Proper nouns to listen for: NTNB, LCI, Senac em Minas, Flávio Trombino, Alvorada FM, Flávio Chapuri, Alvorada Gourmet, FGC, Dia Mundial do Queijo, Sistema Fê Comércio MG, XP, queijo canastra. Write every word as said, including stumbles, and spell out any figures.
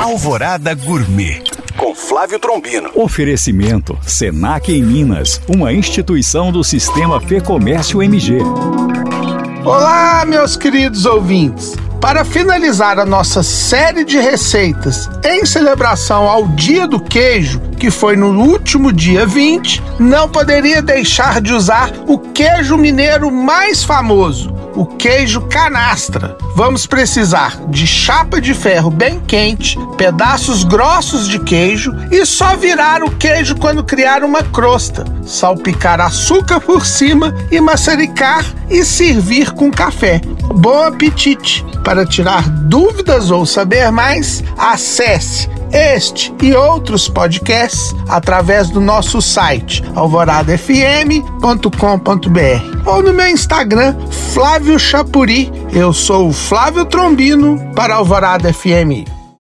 Alvorada Gourmet, com Flávio Trombino. Oferecimento Senac em Minas, uma instituição do Sistema Fê Comércio M G. Olá, meus queridos ouvintes. Para finalizar a nossa série de receitas em celebração ao Dia do Queijo, que foi no último dia vinte, não poderia deixar de usar o queijo mineiro mais famoso, o queijo canastra. Vamos precisar de chapa de ferro bem quente, pedaços grossos de queijo e só virar o queijo quando criar uma crosta, salpicar açúcar por cima e maçaricar e servir com café. Bom apetite! Para tirar dúvidas ou saber mais, acesse este e outros podcasts através do nosso site alvorada F M ponto com ponto br ou no meu Instagram, Flávio Chapuri. Eu sou o Flávio Trombino para Alvorada F M.